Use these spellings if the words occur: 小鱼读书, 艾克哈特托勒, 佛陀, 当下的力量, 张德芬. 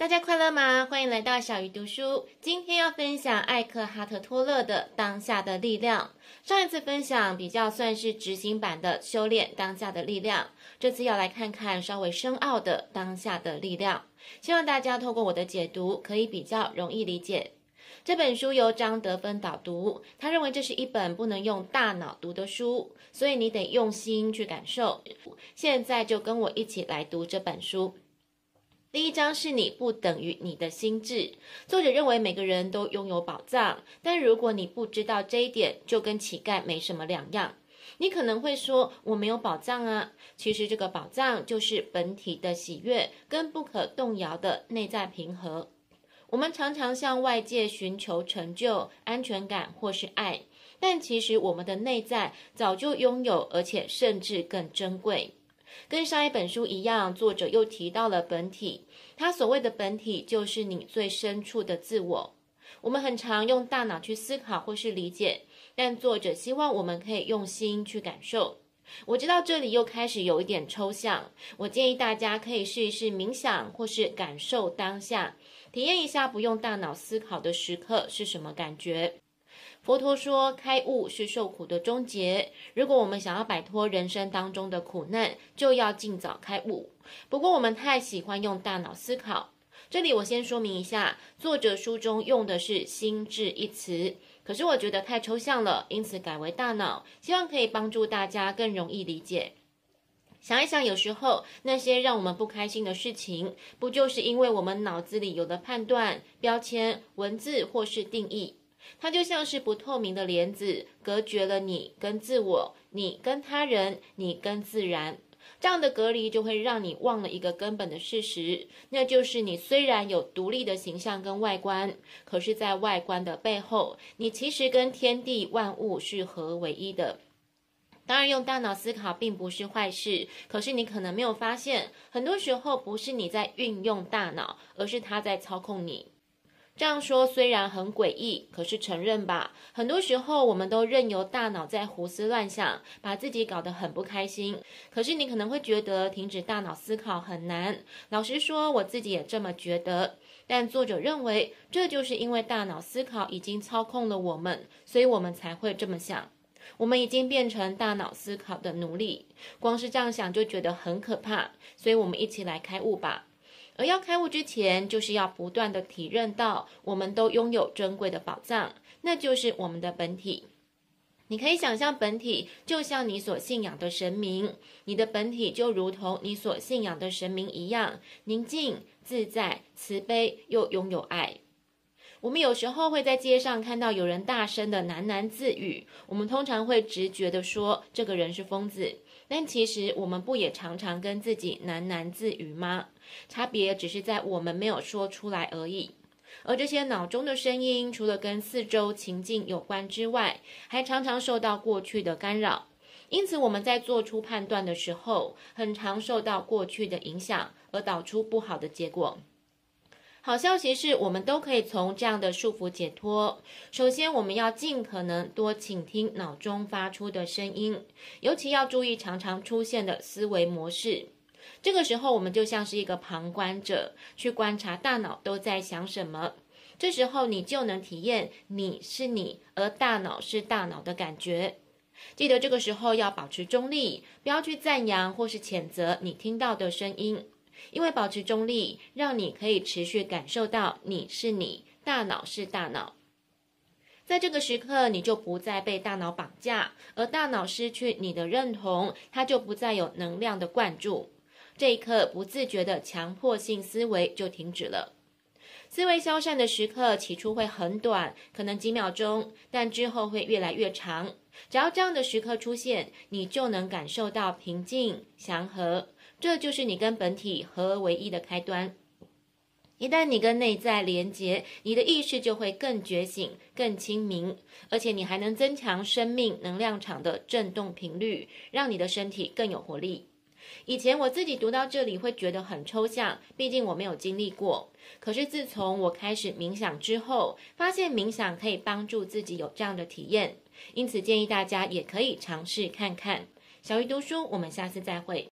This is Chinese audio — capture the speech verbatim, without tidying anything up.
大家快乐吗？欢迎来到小鱼读书。今天要分享艾克哈特托勒的《当下的力量》。上一次分享比较算是执行版的修炼当下的力量，这次要来看看稍微深奥的当下的力量。希望大家透过我的解读，可以比较容易理解。这本书由张德芬导读，他认为这是一本不能用大脑读的书，所以你得用心去感受。现在就跟我一起来读这本书。第一章是你不等于你的心智。作者认为每个人都拥有宝藏，但如果你不知道这一点，就跟乞丐没什么两样。你可能会说，我没有宝藏啊。其实这个宝藏就是本体的喜悦跟不可动摇的内在平和。我们常常向外界寻求成就、安全感或是爱，但其实我们的内在早就拥有，而且甚至更珍贵。跟上一本书一样，作者又提到了本体。他所谓的本体就是你最深处的自我。我们很常用大脑去思考或是理解，但作者希望我们可以用心去感受。我知道这里又开始有一点抽象，我建议大家可以试一试冥想或是感受当下，体验一下不用大脑思考的时刻是什么感觉。佛陀说，开悟是受苦的终结。如果我们想要摆脱人生当中的苦难，就要尽早开悟。不过我们太喜欢用大脑思考。这里我先说明一下，作者书中用的是心智一词，可是我觉得太抽象了，因此改为大脑，希望可以帮助大家更容易理解。想一想，有时候那些让我们不开心的事情，不就是因为我们脑子里有了判断、标签、文字或是定义。它就像是不透明的帘子，隔绝了你跟自我，你跟他人，你跟自然。这样的隔离就会让你忘了一个根本的事实，那就是你虽然有独立的形象跟外观，可是在外观的背后，你其实跟天地万物是合为一的。当然用大脑思考并不是坏事，可是你可能没有发现，很多时候不是你在运用大脑，而是它在操控你。这样说虽然很诡异，可是承认吧，很多时候我们都任由大脑在胡思乱想，把自己搞得很不开心。可是你可能会觉得停止大脑思考很难，老实说我自己也这么觉得。但作者认为，这就是因为大脑思考已经操控了我们，所以我们才会这么想。我们已经变成大脑思考的奴隶，光是这样想就觉得很可怕，所以我们一起来开悟吧。而要开悟之前，就是要不断的体认到我们都拥有珍贵的宝藏，那就是我们的本体。你可以想象本体就像你所信仰的神明，你的本体就如同你所信仰的神明一样，宁静、自在、慈悲又拥有爱。我们有时候会在街上看到有人大声的喃喃自语，我们通常会直觉的说这个人是疯子，但其实我们不也常常跟自己喃喃自语吗？差别只是在我们没有说出来而已。而这些脑中的声音，除了跟四周情境有关之外，还常常受到过去的干扰。因此我们在做出判断的时候，很常受到过去的影响，而导出不好的结果。好消息是，我们都可以从这样的束缚解脱。首先，我们要尽可能多倾听脑中发出的声音，尤其要注意常常出现的思维模式。这个时候，我们就像是一个旁观者，去观察大脑都在想什么。这时候，你就能体验你是你，而大脑是大脑的感觉。记得这个时候要保持中立，不要去赞扬或是谴责你听到的声音。因为保持中立，让你可以持续感受到你是你，大脑是大脑。在这个时刻，你就不再被大脑绑架，而大脑失去你的认同，它就不再有能量的灌注。这一刻，不自觉的强迫性思维就停止了。思维消散的时刻起初会很短，可能几秒钟，但之后会越来越长。只要这样的时刻出现，你就能感受到平静、祥和，这就是你跟本体合而为一的开端。一旦你跟内在连结，你的意识就会更觉醒、更清明，而且你还能增强生命能量场的振动频率，让你的身体更有活力。以前我自己读到这里会觉得很抽象，毕竟我没有经历过。可是自从我开始冥想之后，发现冥想可以帮助自己有这样的体验，因此建议大家也可以尝试看看。小鱼读书，我们下次再会。